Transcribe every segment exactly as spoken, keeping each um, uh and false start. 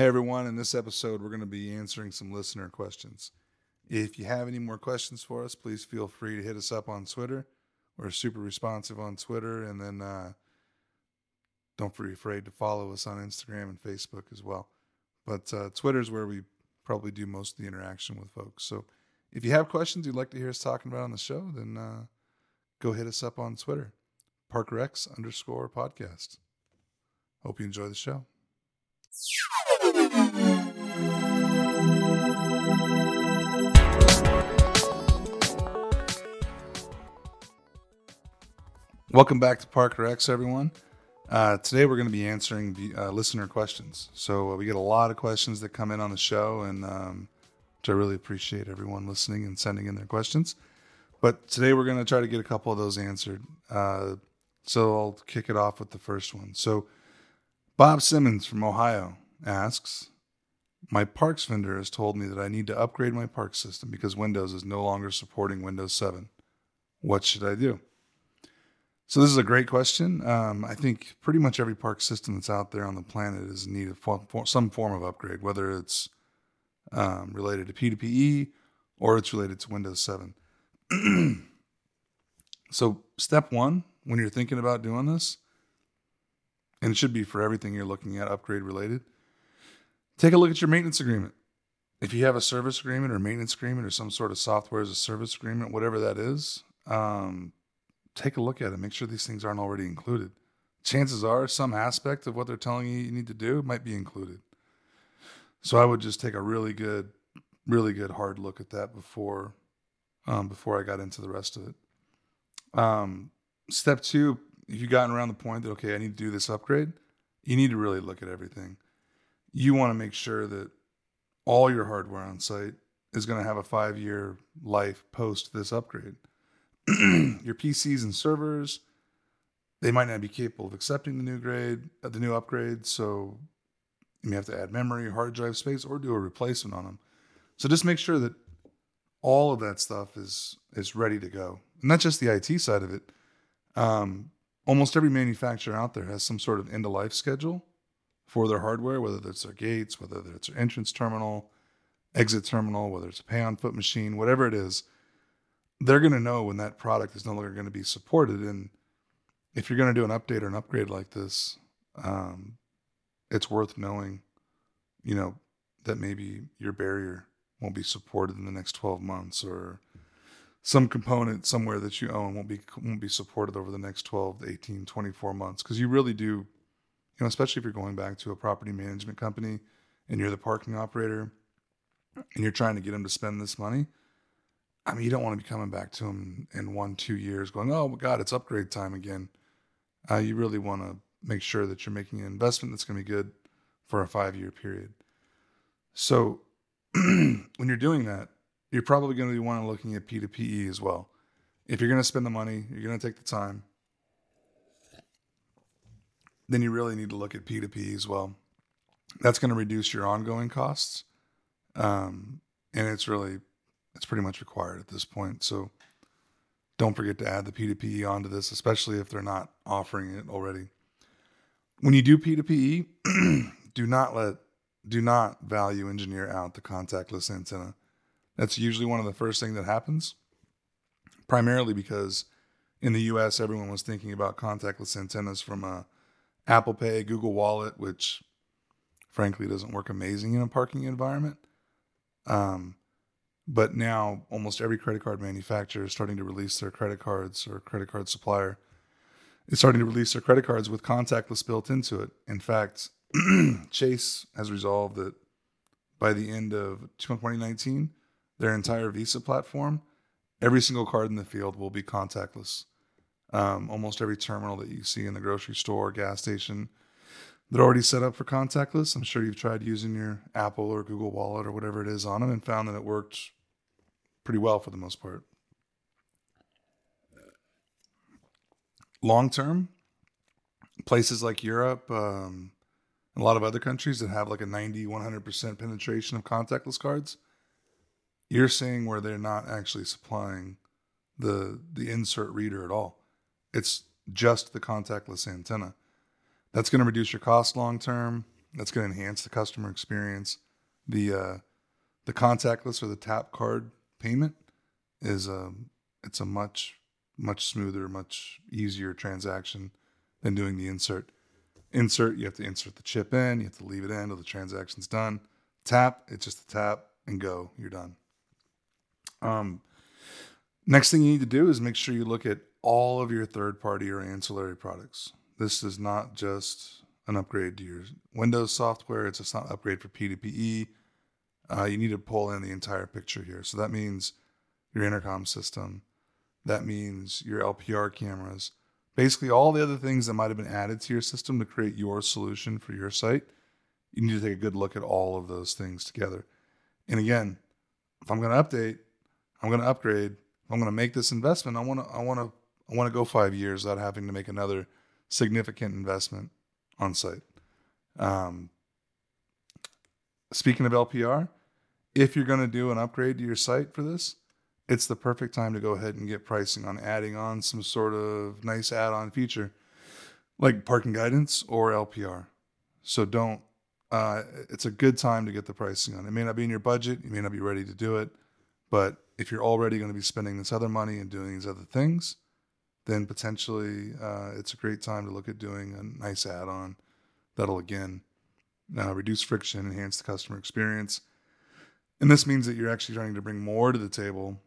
Hey, everyone. In this episode, we're going to be answering some listener questions. If you have any more questions for us, please feel free to hit us up on Twitter. We're super responsive on Twitter. And then uh, don't be afraid to follow us on Instagram and Facebook as well. But uh, Twitter is where we probably do most of the interaction with folks. So if you have questions you'd like to hear us talking about on the show, then uh, go hit us up on Twitter, ParkerX underscore podcast. Hope you enjoy the show. Welcome back to Parker X, everyone. Uh, today we're going to be answering the, uh, listener questions. So uh, we get a lot of questions that come in on the show, and um, which I really appreciate everyone listening and sending in their questions. But today we're going to try to get a couple of those answered. Uh, so I'll kick it off with the first one. So Bob Simmons from Ohio asks, my parks vendor has told me that I need to upgrade my park system because Windows is no longer supporting Windows seven. What should I do? So this is a great question. Um, I think pretty much every park system that's out there on the planet is in need of for, for some form of upgrade, whether it's um, related to P two P E or it's related to Windows seven. So step one, when you're thinking about doing this, and it should be for everything you're looking at upgrade related, take a look at your maintenance agreement. If you have a service agreement or maintenance agreement or some sort of software as a service agreement, whatever that is, um, take a look at it. Make sure these things aren't already included. Chances are some aspect of what they're telling you you need to do might be included. So I would just take a really good, really good hard look at that before um, before I got into the rest of it. Um, step two, if you've gotten around the point that, okay, I need to do this upgrade, you need to really look at everything. You want to make sure that all your hardware on site is going to have a five-year life post this upgrade. Your P Cs and servers, they might not be capable of accepting the new grade, uh, the new upgrade. So you may have to add memory, hard drive space, or do a replacement on them. So just make sure that all of that stuff is is ready to go, and not just the I T side of it. Um, almost every manufacturer out there has some sort of end of life schedule for their hardware, whether it's their gates, whether it's their entrance terminal, exit terminal, whether it's a pay on foot machine, whatever it is. They're going to know when that product is no longer going to be supported. And if you're going to do an update or an upgrade like this, um, it's worth knowing, you know, that maybe your barrier won't be supported in the next twelve months, or some component somewhere that you own won't be, won't be supported over the next twelve to eighteen, twenty-four months. Cause you really do, you know, especially if you're going back to a property management company and you're the parking operator and you're trying to get them to spend this money. I mean, you don't want to be coming back to them in one, two years going, oh, God, it's upgrade time again. Uh, you really want to make sure that you're making an investment that's going to be good for a five-year period. So when you're doing that, you're probably going to be wanting looking at P two P E as well. If you're going to spend the money, you're going to take the time, then you really need to look at P two P E as well. That's going to reduce your ongoing costs, um, and it's really... it's pretty much required at this point. So don't forget to add the P two P E onto this, especially if they're not offering it already. When you do P two P E, do not let, do not value engineer out the contactless antenna. That's usually one of the first things that happens, primarily because in the U S, everyone was thinking about contactless antennas from uh, Apple Pay, Google Wallet, which frankly doesn't work amazing in a parking environment. Um, But now almost every credit card manufacturer is starting to release their credit cards, or credit card supplier is starting to release their credit cards with contactless built into it. In fact, Chase has resolved that by the end of twenty nineteen, their entire Visa platform, every single card in the field will be contactless. Um, almost every terminal that you see in the grocery store, gas station, they're already set up for contactless. I'm sure you've tried using your Apple or Google Wallet or whatever it is on them and found that it worked pretty well for the most part. Long term, places like Europe, um, a lot of other countries that have like a ninety, one hundred percent penetration of contactless cards, you're seeing where they're not actually supplying the the insert reader at all. It's just the contactless antenna. That's going to reduce your cost long term. That's going to enhance the customer experience. The uh, the contactless or the tap card payment is a, it's a much, much smoother, much easier transaction than doing the insert. Insert, you have to insert the chip in, you have to leave it in until the transaction's done. Tap, it's just a tap and go, you're done. Um, next thing you need to do is make sure you look at all of your third-party or ancillary products. This is not just an upgrade to your Windows software. It's just not an upgrade for P two P E. Uh, you need to pull in the entire picture here. So that means your intercom system. That means your L P R cameras. Basically, all the other things that might have been added to your system to create your solution for your site, you need to take a good look at all of those things together. And again, if I'm going to update, I'm going to upgrade, if I'm going to make this investment, I want to, I want to, I want to go five years without having to make another significant investment on site. Um, speaking of L P R, if you're going to do an upgrade to your site for this, it's the perfect time to go ahead and get pricing on adding on some sort of nice add-on feature like parking guidance or L P R. So don't, uh, it's a good time to get the pricing on. It may not be in your budget. You may not be ready to do it, but if you're already going to be spending this other money and doing these other things, then potentially uh, it's a great time to look at doing a nice add-on that'll, again, uh, reduce friction, enhance the customer experience. And this means that you're actually trying to bring more to the table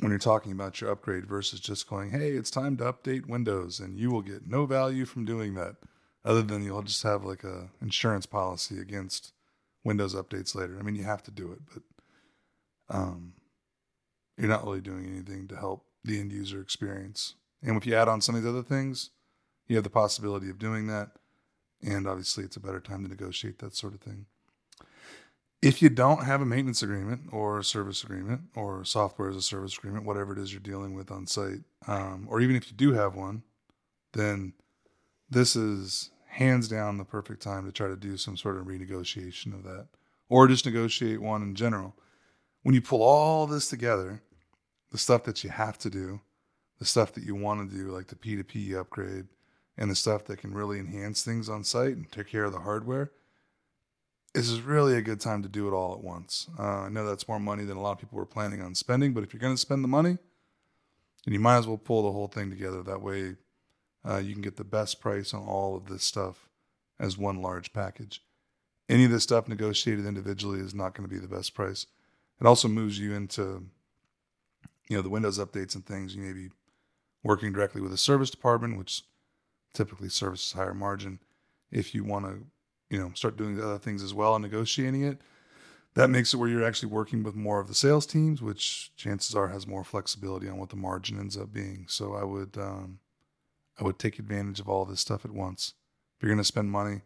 when you're talking about your upgrade versus just going, hey, it's time to update Windows, and you will get no value from doing that other than you'll just have like a insurance policy against Windows updates later. I mean, you have to do it, but um, you're not really doing anything to help the end user experience. And if you add on some of these other things, you have the possibility of doing that. And obviously it's a better time to negotiate that sort of thing. If you don't have a maintenance agreement or a service agreement or software as a service agreement, whatever it is you're dealing with on site, um, or even if you do have one, then this is hands down the perfect time to try to do some sort of renegotiation of that, or just negotiate one in general. When you pull all this together, the stuff that you have to do, the stuff that you want to do, like the P two P upgrade, and the stuff that can really enhance things on site and take care of the hardware, this is really a good time to do it all at once. Uh, I know that's more money than a lot of people were planning on spending, but if you're going to spend the money, then you might as well pull the whole thing together. That way uh, you can get the best price on all of this stuff as one large package. Any of this stuff negotiated individually is not going to be the best price. It also moves you into, you know, the Windows updates and things. You may be working directly with a service department, which typically services higher margin. If you want to, you know, start doing the other things as well and negotiating it, that makes it where you're actually working with more of the sales teams, which chances are has more flexibility on what the margin ends up being. So I would, um, I would take advantage of all this stuff at once. If you're going to spend money,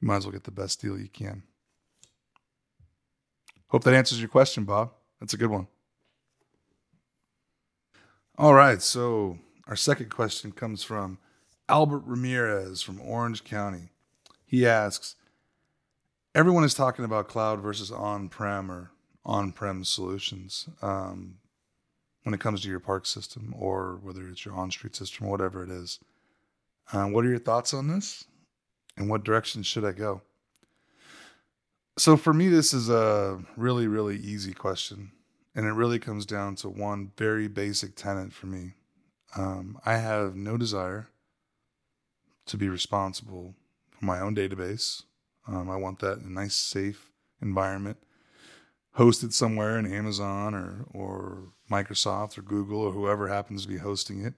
you might as well get the best deal you can. Hope that answers your question, Bob. That's a good one. All right, so our second question comes from Albert Ramirez from Orange County. He asks, everyone is talking about cloud versus on-prem or on-prem solutions um, when it comes to your park system or whether it's your on-street system or whatever it is. Um, what are your thoughts on this? And what direction should I go? So for me, this is a really, really easy question. And it really comes down to one very basic tenet for me. Um, I have no desire to be responsible for my own database. Um, I want that in a nice, safe environment, hosted somewhere in Amazon or, or Microsoft or Google or whoever happens to be hosting it.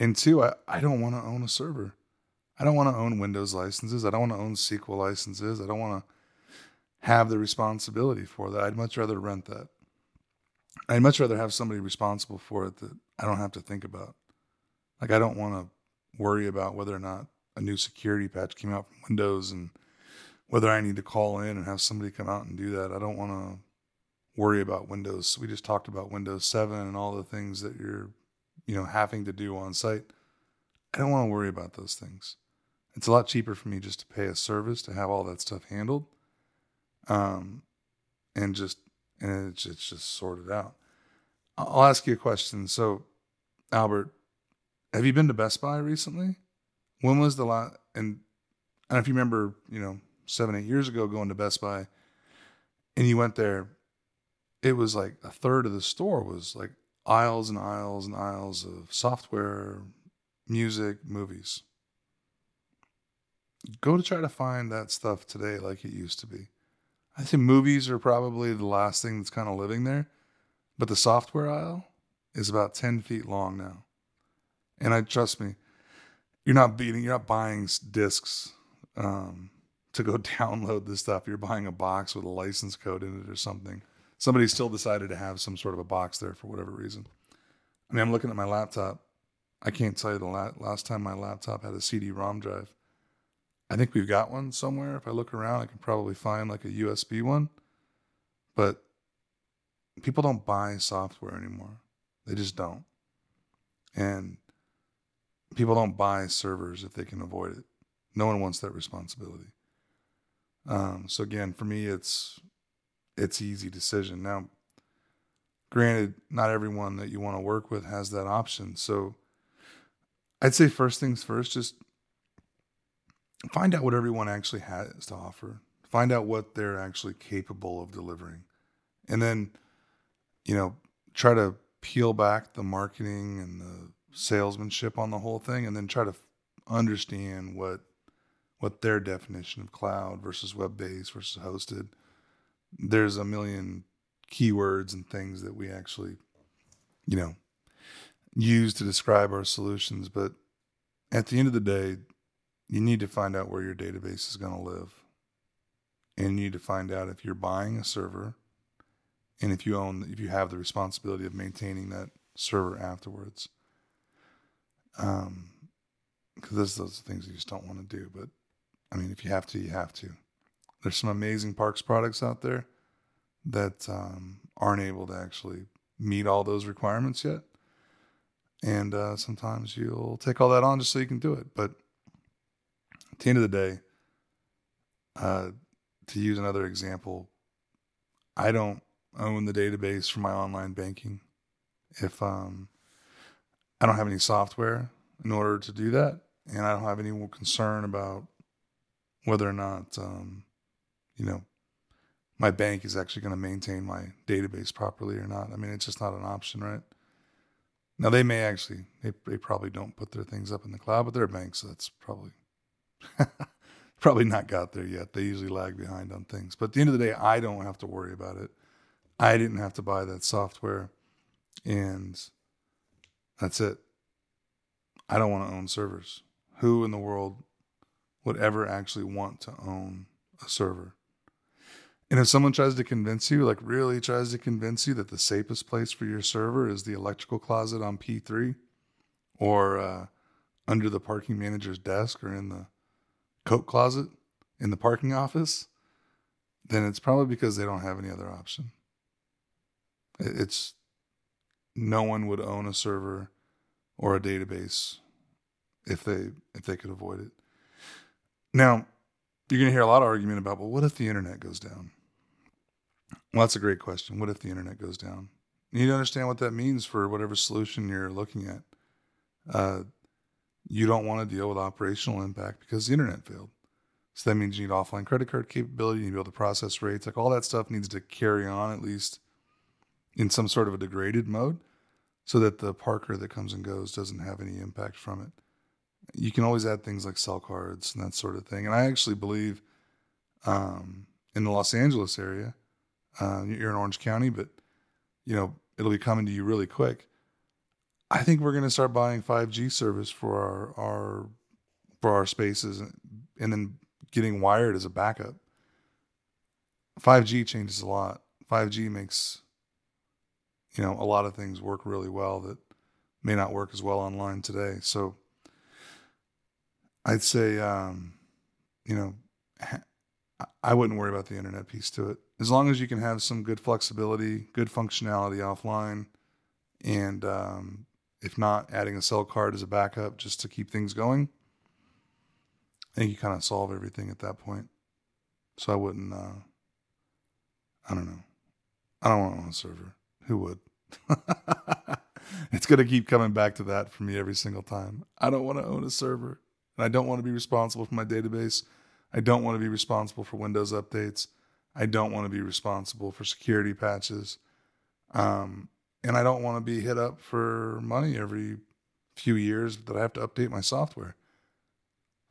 And two, I, I don't want to own a server. I don't want to own Windows licenses. I don't want to own S Q L licenses. I don't want to have the responsibility for that. I'd much rather rent that. I'd much rather have somebody responsible for it that I don't have to think about. Like, I don't want to worry about whether or not a new security patch came out from Windows and whether I need to call in and have somebody come out and do that. I don't want to worry about Windows. We just talked about Windows seven and all the things that you're, you know, having to do on site. I don't want to worry about those things. It's a lot cheaper for me just to pay a service to have all that stuff handled. Um, and just, And it's just sorted out. I'll ask you a question. So, Albert, have you been to Best Buy recently? When was the last? And I don't know if you remember, you know, seven, eight years ago going to Best Buy, and you went there, it was like a third of the store was like aisles and aisles and aisles of software, music, movies. Go to try to find that stuff today like it used to be. I think movies are probably the last thing that's kind of living there, but the software aisle is about ten feet long now. And I trust me, you're not beating, you're not buying discs um, to go download this stuff. You're buying a box with a license code in it or something. Somebody still decided to have some sort of a box there for whatever reason. I mean, I'm looking at my laptop. I can't tell you the la- last time my laptop had a C D ROM drive. I think we've got one somewhere. If I look around, I can probably find like a U S B one. But people don't buy software anymore. They just don't. And people don't buy servers if they can avoid it. No one wants that responsibility. Um, so again, for me, it's it's easy decision. Now, granted, not everyone that you want to work with has that option. So I'd say first things first, just find out what everyone actually has to offer. Find out what they're actually capable of delivering. And then, you know, try to peel back the marketing and the salesmanship on the whole thing, and then try to f- understand what what their definition of cloud versus web-based versus hosted. There's a million keywords and things that we actually, you know, use to describe our solutions. But at the end of the day, you need to find out where your database is going to live. And you need to find out if you're buying a server and if you own, if you have the responsibility of maintaining that server afterwards. Um, because those, those are things you just don't want to do. But I mean, if you have to, you have to. There's some amazing Parks products out there that um, aren't able to actually meet all those requirements yet. And uh, sometimes you'll take all that on just so you can do it. But at the end of the day, uh, to use another example, I don't own the database for my online banking. If um, I don't have any software in order to do that, and I don't have any concern about whether or not, um, you know, my bank is actually going to maintain my database properly or not. I mean, it's just not an option, right? Now, they may actually, they, they probably don't put their things up in the cloud, but they're a bank, so that's probably... probably not got there yet. They usually lag behind on things. But at the end of the day, I don't have to worry about it. I didn't have to buy that software, and that's it. I don't want to own servers. Who in the world would ever actually want to own a server? And if someone tries to convince you, like really tries to convince you that the safest place for your server is the electrical closet on P three or uh, under the parking manager's desk or in the coat closet in the parking office, then it's probably because they don't have any other option. It's no one would own a server or a database if they if they could avoid it. Now, you're going to hear a lot of argument about, well, what if the internet goes down? Well, that's a great question. What if the internet goes down? You need to understand what that means for whatever solution you're looking at. Uh, You don't want to deal with operational impact because the internet failed. So that means you need offline credit card capability, you need to be able to process rates, like all that stuff needs to carry on at least in some sort of a degraded mode so that the Parker that comes and goes doesn't have any impact from it. You can always add things like cell cards and that sort of thing. And I actually believe um, in the Los Angeles area, uh, you're in Orange County, but you know it'll be coming to you really quick. I think we're going to start buying five G service for our, our for our spaces and, and then getting wired as a backup. five G changes a lot. five G makes, you know, a lot of things work really well that may not work as well online today. So I'd say, um, you know, I wouldn't worry about the internet piece to it. As long as you can have some good flexibility, good functionality offline, and um, if not, adding a cell card as a backup just to keep things going. I think you kind of solve everything at that point. So I wouldn't, uh, I don't know. I don't want to own a server. Who would? It's going to keep coming back to that for me every single time. I don't want to own a server. And I don't want to be responsible for my database. I don't want to be responsible for Windows updates. I don't want to be responsible for security patches. Um, and I don't want to be hit up for money every few years that I have to update my software.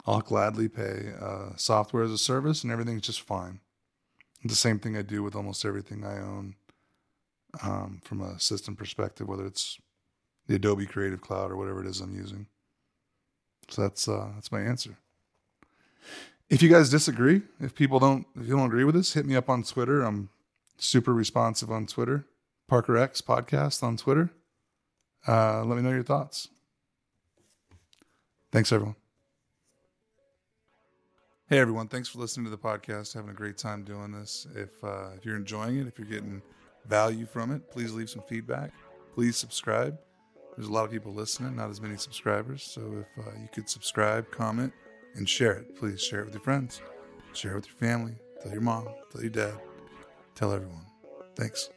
I'll gladly pay uh, software as a service, and everything's just fine. It's the same thing I do with almost everything I own um, from a system perspective, whether it's the Adobe Creative Cloud or whatever it is I'm using. So that's uh, that's my answer. If you guys disagree, if people don't, if you don't agree with this, hit me up on Twitter. I'm super responsive on Twitter. ParkerX Podcast on Twitter. Uh, let me know your thoughts. Thanks, everyone. Hey, everyone. Thanks for listening to the podcast. Having a great time doing this. If uh, if you're enjoying it, if you're getting value from it, please leave some feedback. Please subscribe. There's a lot of people listening, not as many subscribers. So if uh, you could subscribe, comment, and share it. Please share it with your friends. Share it with your family. Tell your mom. Tell your dad. Tell everyone. Thanks.